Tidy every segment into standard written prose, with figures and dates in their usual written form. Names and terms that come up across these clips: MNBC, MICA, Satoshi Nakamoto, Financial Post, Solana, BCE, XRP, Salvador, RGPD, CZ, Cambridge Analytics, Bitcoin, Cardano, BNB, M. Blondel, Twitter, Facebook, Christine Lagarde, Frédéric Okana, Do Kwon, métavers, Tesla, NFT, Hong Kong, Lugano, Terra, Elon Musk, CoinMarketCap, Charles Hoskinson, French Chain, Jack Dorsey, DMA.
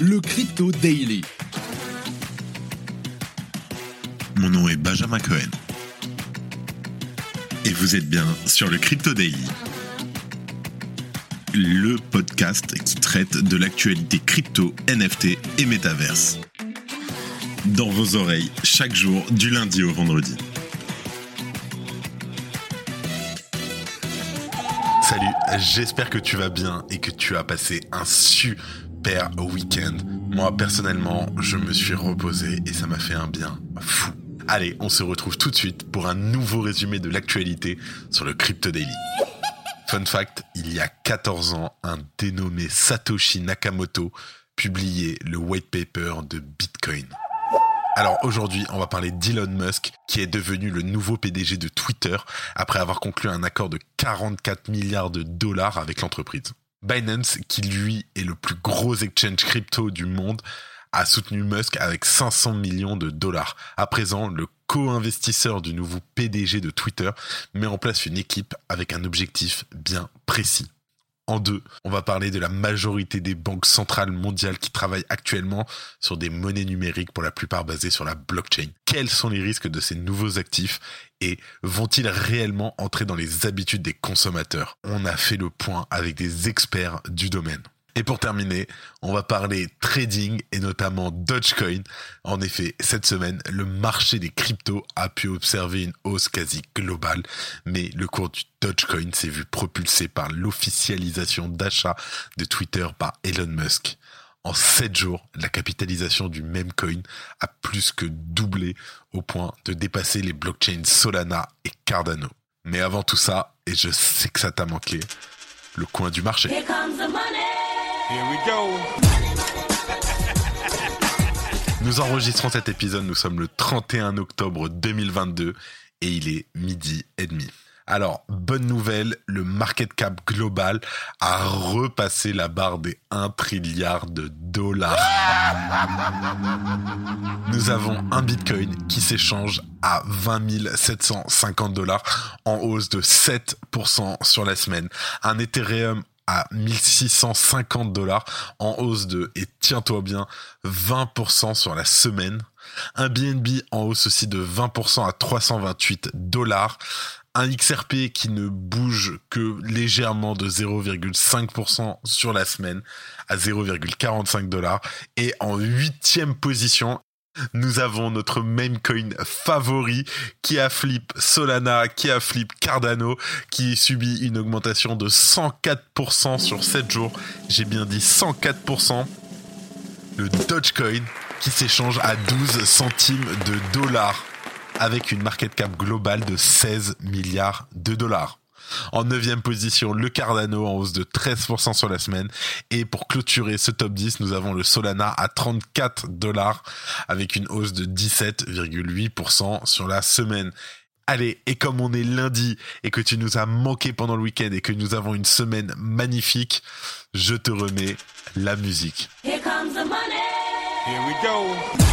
le Crypto Daily. Mon nom est Benjamin Cohen. Et vous êtes bien sur le Crypto Daily, le podcast qui traite de l'actualité crypto, NFT et métaverse. Dans vos oreilles, chaque jour, du lundi au vendredi. Salut, j'espère que tu vas bien et que tu as passé un super week-end. Moi, personnellement, je me suis reposé et ça m'a fait un bien fou. Allez, on se retrouve tout de suite pour un nouveau résumé de l'actualité sur le Crypto Daily. Fun fact, il y a 14 ans, un dénommé Satoshi Nakamoto publiait le white paper de Bitcoin. Alors aujourd'hui, on va parler d'Elon Musk, qui est devenu le nouveau PDG de Twitter après avoir conclu un accord de 44 milliards de dollars avec l'entreprise. Binance, qui lui est le plus gros exchange crypto du monde, a soutenu Musk avec 500 millions de dollars. À présent, le co-investisseur du nouveau PDG de Twitter met en place une équipe avec un objectif bien précis. En deux, on va parler de la majorité des banques centrales mondiales qui travaillent actuellement sur des monnaies numériques pour la plupart basées sur la blockchain. Quels sont les risques de ces nouveaux actifs et vont-ils réellement entrer dans les habitudes des consommateurs ? On a fait le point avec des experts du domaine. Et pour terminer, on va parler trading et notamment Dogecoin. En effet, cette semaine, le marché des cryptos a pu observer une hausse quasi globale, mais le cours du Dogecoin s'est vu propulsé par l'officialisation d'achat de Twitter par Elon Musk. En 7 jours, la capitalisation du même coin a plus que doublé au point de dépasser les blockchains Solana et Cardano. Mais avant tout ça, et je sais que ça t'a manqué, le coin du marché. Here comes the money. Here we go. Nous enregistrons cet épisode, nous sommes le 31 octobre 2022 et il est 12h30. Alors, bonne nouvelle, le market cap global a repassé la barre des 1 trilliard de dollars. Nous avons un bitcoin qui s'échange à 20 750 dollars en hausse de 7% sur la semaine. Un Ethereum à 1650 dollars en hausse de, et tiens-toi bien, 20% sur la semaine. Un BNB en hausse aussi de 20% à 328 dollars. Un XRP qui ne bouge que légèrement de 0,5% sur la semaine à 0,45 dollars. Et en 8e position, nous avons notre meme coin favori qui a flip Solana, qui a flip Cardano, qui subit une augmentation de 104% sur 7 jours. J'ai bien dit 104%. Le Dogecoin qui s'échange à 12 centimes de dollars avec une market cap globale de 16 milliards de dollars. En 9e position, le Cardano en hausse de 13% sur la semaine. Et pour clôturer ce top 10, nous avons le Solana à 34 dollars avec une hausse de 17,8% sur la semaine. Allez, et comme on est lundi et que tu nous as manqué pendant le week-end et que nous avons une semaine magnifique, je te remets la musique. Here comes the money. Here we go.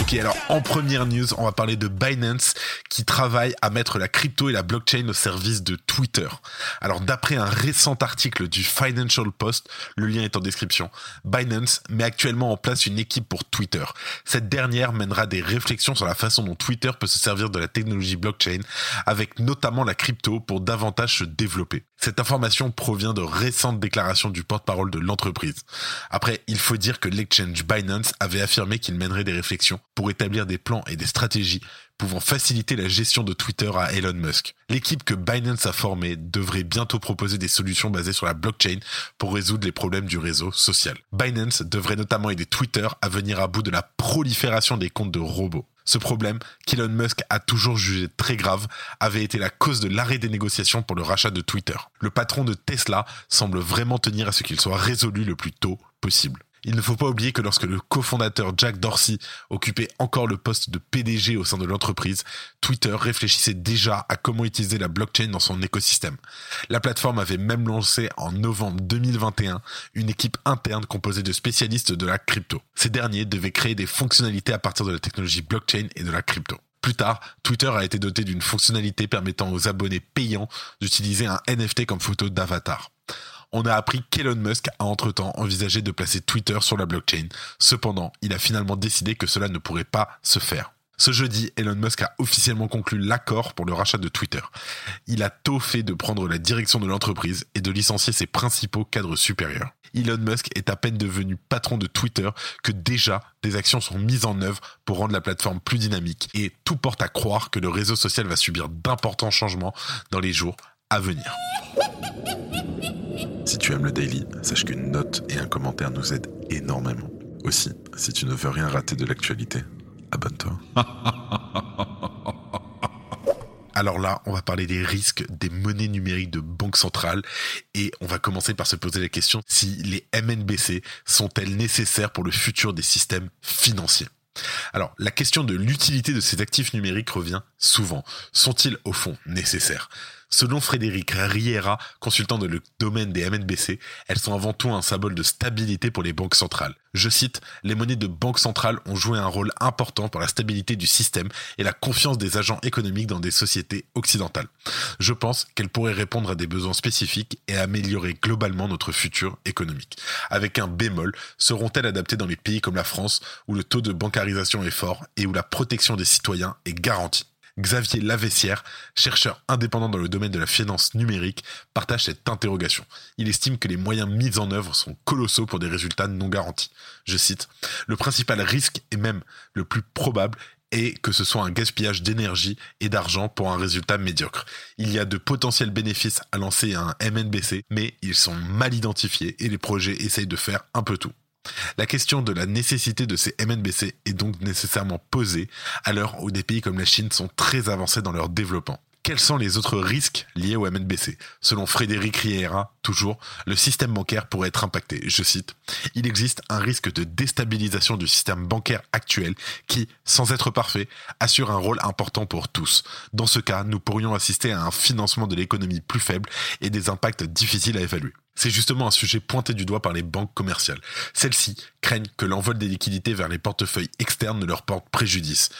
Ok, alors en première news, on va parler de Binance qui travaille à mettre la crypto et la blockchain au service de Twitter. Alors d'après un récent article du Financial Post, le lien est en description, Binance met actuellement en place une équipe pour Twitter. Cette dernière mènera des réflexions sur la façon dont Twitter peut se servir de la technologie blockchain, avec notamment la crypto pour davantage se développer. Cette information provient de récentes déclarations du porte-parole de l'entreprise. Après, il faut dire que l'exchange Binance avait affirmé qu'il mènerait des réflexions pour établir des plans et des stratégies pouvant faciliter la gestion de Twitter à Elon Musk. L'équipe que Binance a formée devrait bientôt proposer des solutions basées sur la blockchain pour résoudre les problèmes du réseau social. Binance devrait notamment aider Twitter à venir à bout de la prolifération des comptes de robots. Ce problème, qu'Elon Musk a toujours jugé très grave, avait été la cause de l'arrêt des négociations pour le rachat de Twitter. Le patron de Tesla semble vraiment tenir à ce qu'il soit résolu le plus tôt possible. Il ne faut pas oublier que lorsque le cofondateur Jack Dorsey occupait encore le poste de PDG au sein de l'entreprise, Twitter réfléchissait déjà à comment utiliser la blockchain dans son écosystème. La plateforme avait même lancé en novembre 2021 une équipe interne composée de spécialistes de la crypto. Ces derniers devaient créer des fonctionnalités à partir de la technologie blockchain et de la crypto. Plus tard, Twitter a été doté d'une fonctionnalité permettant aux abonnés payants d'utiliser un NFT comme photo d'avatar. on a appris qu'Elon Musk a entre-temps envisagé de placer Twitter sur la blockchain. Cependant, il a finalement décidé que cela ne pourrait pas se faire. Ce jeudi, Elon Musk a officiellement conclu l'accord pour le rachat de Twitter. Il a tôt fait de prendre la direction de l'entreprise et de licencier ses principaux cadres supérieurs. Elon Musk est à peine devenu patron de Twitter que déjà des actions sont mises en œuvre pour rendre la plateforme plus dynamique et tout porte à croire que le réseau social va subir d'importants changements dans les jours à venir. Si tu aimes le Daily, sache qu'une note et un commentaire nous aident énormément. Aussi, si tu ne veux rien rater de l'actualité, abonne-toi. Alors là, on va parler des risques des monnaies numériques de banque centrale et on va commencer par se poser la question si les MNBC sont-elles nécessaires pour le futur des systèmes financiers. Alors, la question de l'utilité de ces actifs numériques revient souvent. Sont-ils au fond nécessaires ? Selon Frédéric Riera, consultant dans le domaine des MNBC, elles sont avant tout un symbole de stabilité pour les banques centrales. Je cite, « Les monnaies de banque centrale ont joué un rôle important pour la stabilité du système et la confiance des agents économiques dans des sociétés occidentales. Je pense qu'elles pourraient répondre à des besoins spécifiques et améliorer globalement notre futur économique. Avec un bémol, seront-elles adaptées dans les pays comme la France où le taux de bancarisation est fort et où la protection des citoyens est garantie ?» Xavier Laveissière, chercheur indépendant dans le domaine de la finance numérique, partage cette interrogation. Il estime que les moyens mis en œuvre sont colossaux pour des résultats non garantis. Je cite, « Le principal risque, et même le plus probable, est que ce soit un gaspillage d'énergie et d'argent pour un résultat médiocre. Il y a de potentiels bénéfices à lancer un MNBC, mais ils sont mal identifiés et les projets essayent de faire un peu tout. » La question de la nécessité de ces MNBC est donc nécessairement posée à l'heure où des pays comme la Chine sont très avancés dans leur développement. Quels sont les autres risques liés aux MNBC ? Selon Frédéric Riera, toujours, le système bancaire pourrait être impacté. Je cite, « Il existe un risque de déstabilisation du système bancaire actuel qui, sans être parfait, assure un rôle important pour tous. Dans ce cas, nous pourrions assister à un financement de l'économie plus faible et des impacts difficiles à évaluer. » C'est justement un sujet pointé du doigt par les banques commerciales. Celles-ci craignent que l'envol des liquidités vers les portefeuilles externes ne leur porte préjudice.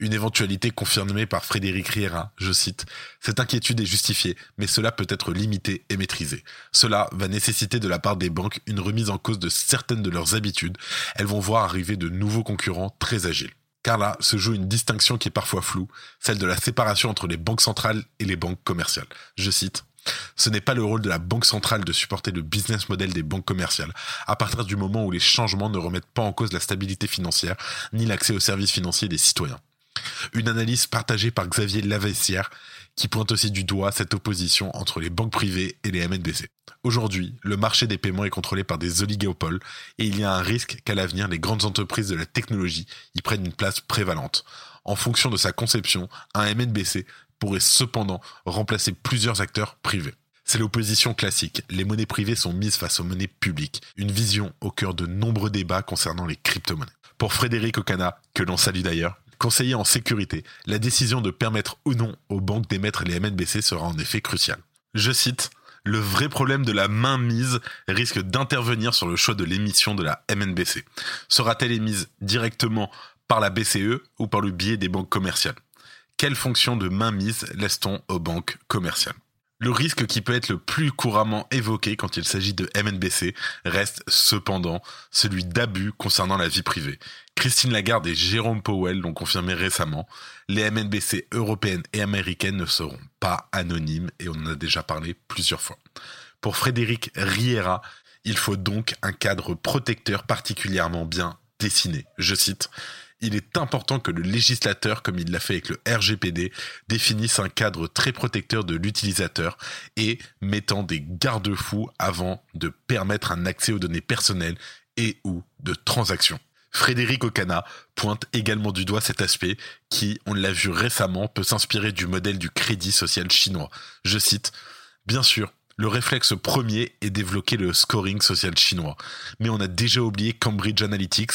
Une éventualité confirmée par Frédéric Riera, je cite, « Cette inquiétude est justifiée, mais cela peut être limité et maîtrisé. Cela va nécessiter de la part des banques une remise en cause de certaines de leurs habitudes. Elles vont voir arriver de nouveaux concurrents très agiles. » Car là se joue une distinction qui est parfois floue, celle de la séparation entre les banques centrales et les banques commerciales. Je cite, « Ce n'est pas le rôle de la banque centrale de supporter le business model des banques commerciales, à partir du moment où les changements ne remettent pas en cause la stabilité financière ni l'accès aux services financiers des citoyens. » Une analyse partagée par Xavier Laveissière qui pointe aussi du doigt cette opposition entre les banques privées et les MNBC. Aujourd'hui, le marché des paiements est contrôlé par des oligopoles et il y a un risque qu'à l'avenir, les grandes entreprises de la technologie y prennent une place prévalente. En fonction de sa conception, un MNBC pourrait cependant remplacer plusieurs acteurs privés. C'est l'opposition classique. Les monnaies privées sont mises face aux monnaies publiques. Une vision au cœur de nombreux débats concernant les crypto-monnaies. Pour Frédéric Okana, que l'on salue d'ailleurs, conseiller en sécurité, la décision de permettre ou non aux banques d'émettre les MNBC sera en effet cruciale. Je cite, « Le vrai problème de la mainmise risque d'intervenir sur le choix de l'émission de la MNBC. Sera-t-elle émise directement par la BCE ou par le biais des banques commerciales ? Quelle fonction de mainmise laisse-t-on aux banques commerciales ? » Le risque qui peut être le plus couramment évoqué quand il s'agit de MNBC reste cependant celui d'abus concernant la vie privée. Christine Lagarde et Jérôme Powell l'ont confirmé récemment. Les MNBC européennes et américaines ne seront pas anonymes et on en a déjà parlé plusieurs fois. Pour Frédéric Riera, il faut donc un cadre protecteur particulièrement bien dessiné. Je cite « Il est important que le législateur, comme il l'a fait avec le RGPD, définisse un cadre très protecteur de l'utilisateur et mettant des garde-fous avant de permettre un accès aux données personnelles et ou de transactions. » Frédéric Okana pointe également du doigt cet aspect qui, on l'a vu récemment, peut s'inspirer du modèle du crédit social chinois. Je cite « Bien sûr, le réflexe premier est d'évoquer le scoring social chinois. Mais on a déjà oublié Cambridge Analytics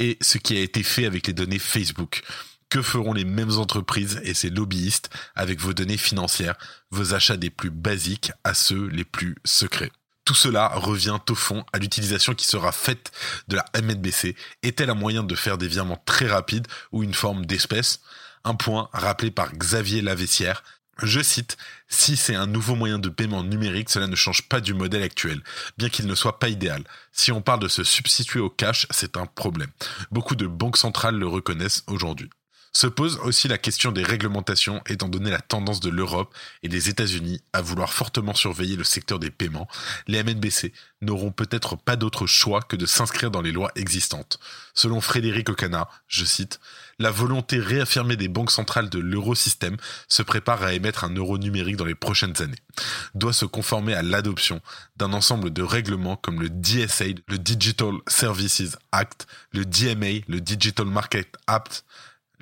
et ce qui a été fait avec les données Facebook. Que feront les mêmes entreprises et ses lobbyistes avec vos données financières, vos achats des plus basiques à ceux les plus secrets ? Tout cela revient au fond à l'utilisation qui sera faite de la MNBC. Est-elle un moyen de faire des virements très rapides ou une forme d'espèce ? Un point rappelé par Xavier Laveissière. Je cite, « Si c'est un nouveau moyen de paiement numérique, cela ne change pas du modèle actuel, bien qu'il ne soit pas idéal. Si on parle de se substituer au cash, c'est un problème. Beaucoup de banques centrales le reconnaissent aujourd'hui. » Se pose aussi la question des réglementations, étant donné la tendance de l'Europe et des États-Unis à vouloir fortement surveiller le secteur des paiements. Les MNBC n'auront peut-être pas d'autre choix que de s'inscrire dans les lois existantes. Selon Frédéric Okana, je cite, « La volonté réaffirmée des banques centrales de l'eurosystème se prépare à émettre un euro numérique dans les prochaines années. Doit se conformer à l'adoption d'un ensemble de règlements comme le DSA, le Digital Services Act, le DMA, le Digital Market Act,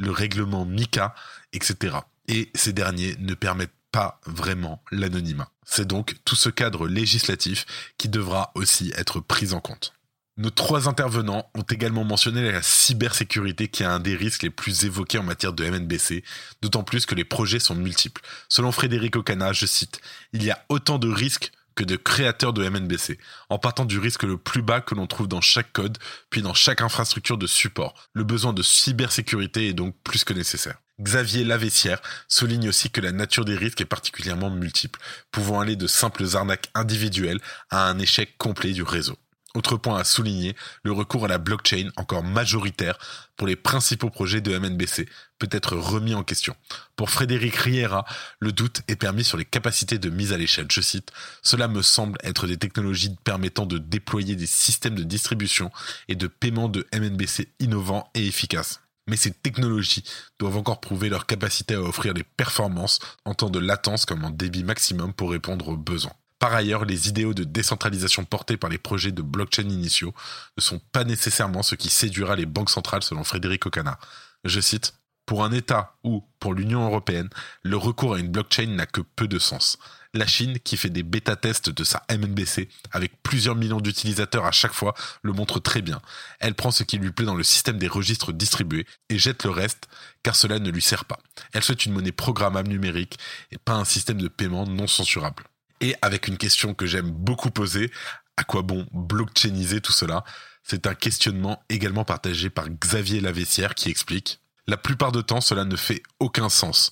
le règlement MICA, etc. Et ces derniers ne permettent pas vraiment l'anonymat. C'est donc tout ce cadre législatif qui devra aussi être pris en compte. Nos trois intervenants ont également mentionné la cybersécurité qui est un des risques les plus évoqués en matière de MNBC, d'autant plus que les projets sont multiples. Selon Frédéric Okana, je cite, « Il y a autant de risques que de créateurs de MNBC, en partant du risque le plus bas que l'on trouve dans chaque code, puis dans chaque infrastructure de support. Le besoin de cybersécurité est donc plus que nécessaire. » Xavier Laveissière souligne aussi que la nature des risques est particulièrement multiple, pouvant aller de simples arnaques individuelles à un échec complet du réseau. Autre point à souligner, le recours à la blockchain, encore majoritaire pour les principaux projets de MNBC, peut être remis en question. Pour Frédéric Riera, le doute est permis sur les capacités de mise à l'échelle. Je cite, « Cela me semble être des technologies permettant de déployer des systèmes de distribution et de paiement de MNBC innovants et efficaces. Mais ces technologies doivent encore prouver leur capacité à offrir des performances en temps de latence comme en débit maximum pour répondre aux besoins. » Par ailleurs, les idéaux de décentralisation portés par les projets de blockchain initiaux ne sont pas nécessairement ce qui séduira les banques centrales selon Frédéric Okana. Je cite, « Pour un État ou, pour l'Union européenne, le recours à une blockchain n'a que peu de sens. La Chine, qui fait des bêta-tests de sa MNBC avec plusieurs millions d'utilisateurs à chaque fois, le montre très bien. Elle prend ce qui lui plaît dans le système des registres distribués et jette le reste, car cela ne lui sert pas. Elle souhaite une monnaie programmable numérique et pas un système de paiement non censurable. » Et avec une question que j'aime beaucoup poser, à quoi bon blockchainiser tout cela ? C'est un questionnement également partagé par Xavier Laveissière qui explique « La plupart du temps, cela ne fait aucun sens.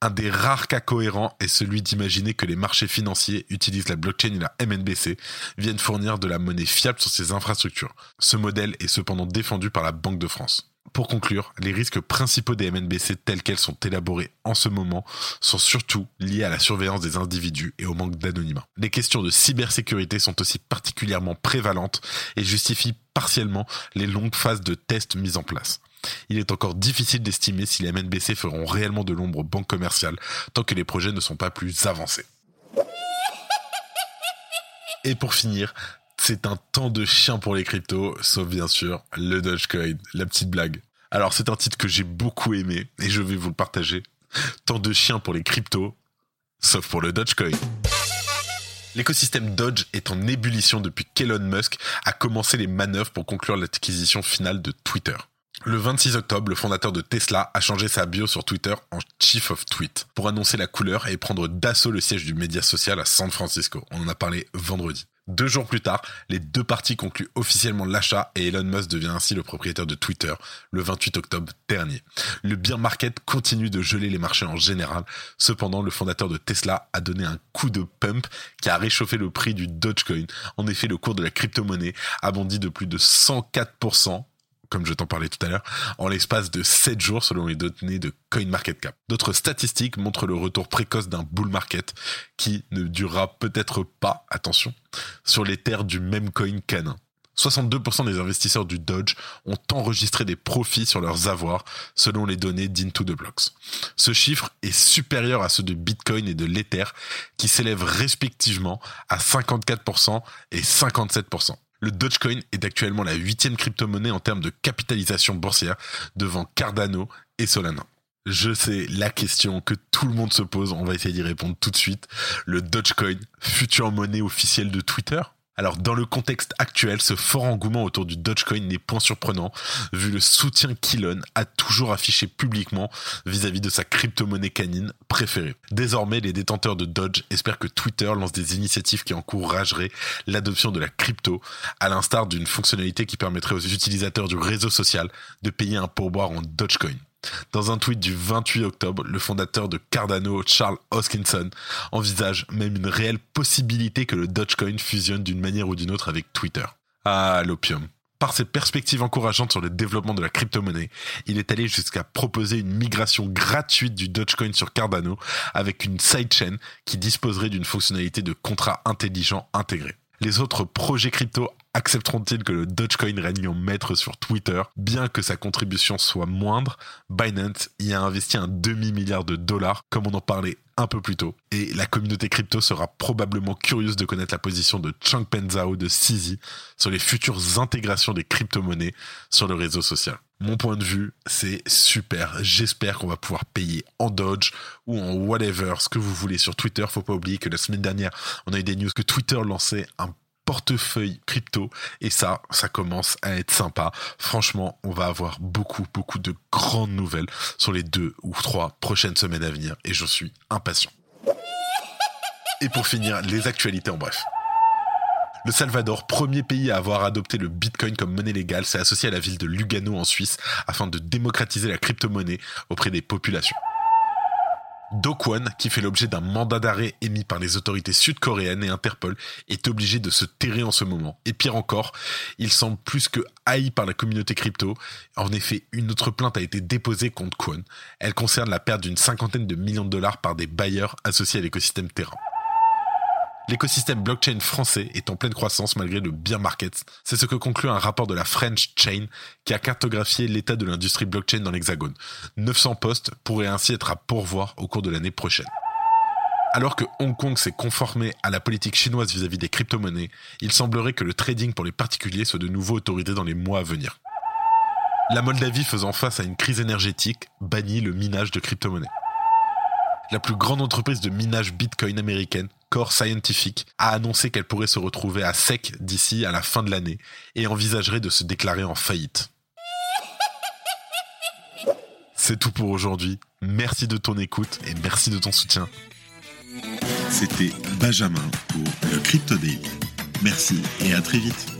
Un des rares cas cohérents est celui d'imaginer que les marchés financiers utilisent la blockchain et la MNBC, viennent fournir de la monnaie fiable sur ces infrastructures. Ce modèle est cependant défendu par la Banque de France. » Pour conclure, les risques principaux des MNBC tels qu'elles sont élaborées en ce moment sont surtout liés à la surveillance des individus et au manque d'anonymat. Les questions de cybersécurité sont aussi particulièrement prévalentes et justifient partiellement les longues phases de tests mises en place. Il est encore difficile d'estimer si les MNBC feront réellement de l'ombre aux banques commerciales tant que les projets ne sont pas plus avancés. Et pour finir, c'est un temps de chien pour les cryptos, sauf bien sûr le Dogecoin, la petite blague. Alors c'est un titre que j'ai beaucoup aimé et je vais vous le partager. Temps de chien pour les cryptos, sauf pour le Dogecoin. L'écosystème Doge est en ébullition depuis qu'Elon Musk a commencé les manœuvres pour conclure l'acquisition finale de Twitter. Le 26 octobre, le fondateur de Tesla a changé sa bio sur Twitter en Chief of Tweet pour annoncer la couleur et prendre d'assaut le siège du média social à San Francisco. On en a parlé vendredi. 2 jours plus tard, les deux parties concluent officiellement l'achat et Elon Musk devient ainsi le propriétaire de Twitter le 28 octobre dernier. Le bear market continue de geler les marchés en général. Cependant, le fondateur de Tesla a donné un coup de pump qui a réchauffé le prix du Dogecoin. En effet, le cours de la crypto-monnaie a bondi de plus de 104%. Comme je t'en parlais tout à l'heure, en l'espace de 7 jours selon les données de CoinMarketCap. D'autres statistiques montrent le retour précoce d'un bull market qui ne durera peut-être pas, attention, sur les terres du même coin canin. 62% des investisseurs du Doge ont enregistré des profits sur leurs avoirs selon les données d'Into the Blocks. Ce chiffre est supérieur à ceux de Bitcoin et de l'Ether qui s'élèvent respectivement à 54% et 57%. Le Dogecoin est actuellement la 8e crypto-monnaie en termes de capitalisation boursière devant Cardano et Solana. Je sais, la question que tout le monde se pose, on va essayer d'y répondre tout de suite. Le Dogecoin, future monnaie officielle de Twitter ? Alors, dans le contexte actuel, ce fort engouement autour du Dogecoin n'est point surprenant, vu le soutien qu'Elon a toujours affiché publiquement vis-à-vis de sa crypto-monnaie canine préférée. Désormais, les détenteurs de Doge espèrent que Twitter lance des initiatives qui encourageraient l'adoption de la crypto, à l'instar d'une fonctionnalité qui permettrait aux utilisateurs du réseau social de payer un pourboire en Dogecoin. Dans un tweet du 28 octobre, le fondateur de Cardano, Charles Hoskinson, envisage même une réelle possibilité que le Dogecoin fusionne d'une manière ou d'une autre avec Twitter. Ah, l'opium. Par ses perspectives encourageantes sur le développement de la crypto-monnaie, il est allé jusqu'à proposer une migration gratuite du Dogecoin sur Cardano avec une sidechain qui disposerait d'une fonctionnalité de contrat intelligent intégré. Les autres projets crypto accepteront-ils que le Dogecoin règne en maître sur Twitter? Bien que sa contribution soit moindre, Binance y a investi $500 million, comme on en parlait un peu plus tôt. Et la communauté crypto sera probablement curieuse de connaître la position de Changpeng Zhao de CZ sur les futures intégrations des crypto-monnaies sur le réseau social. Mon point de vue, c'est super. J'espère qu'on va pouvoir payer en Doge ou en whatever, ce que vous voulez sur Twitter. Faut pas oublier que la semaine dernière, on a eu des news que Twitter lançait un portefeuille crypto, et ça commence à être sympa. Franchement, on va avoir beaucoup de grandes nouvelles sur les 2 ou 3 prochaines semaines à venir, et je suis impatient. Et pour finir, les actualités en bref. Le Salvador, premier pays à avoir adopté le Bitcoin comme monnaie légale, s'est associé à la ville de Lugano en Suisse afin de démocratiser la crypto-monnaie auprès des populations. Dokwon, qui fait l'objet d'un mandat d'arrêt émis par les autorités sud-coréennes et Interpol, est obligé de se terrer en ce moment. Et pire encore, il semble plus que haï par la communauté crypto. En effet, une autre plainte a été déposée contre Kwon. Elle concerne la perte d'une $50 million par des bailleurs associés à l'écosystème terrain. L'écosystème blockchain français est en pleine croissance malgré le bear market. C'est ce que conclut un rapport de la French Chain qui a cartographié l'état de l'industrie blockchain dans l'Hexagone. 900 postes pourraient ainsi être à pourvoir au cours de l'année prochaine. Alors que Hong Kong s'est conformé à la politique chinoise vis-à-vis des crypto-monnaies, il semblerait que le trading pour les particuliers soit de nouveau autorisé dans les mois à venir. La Moldavie, faisant face à une crise énergétique, bannit le minage de crypto-monnaies. La plus grande entreprise de minage Bitcoin américaine, Core Scientific, a annoncé qu'elle pourrait se retrouver à sec d'ici à la fin de l'année et envisagerait de se déclarer en faillite. C'est tout pour aujourd'hui. Merci de ton écoute et merci de ton soutien. C'était Benjamin pour le Crypto Daily. Merci et à très vite.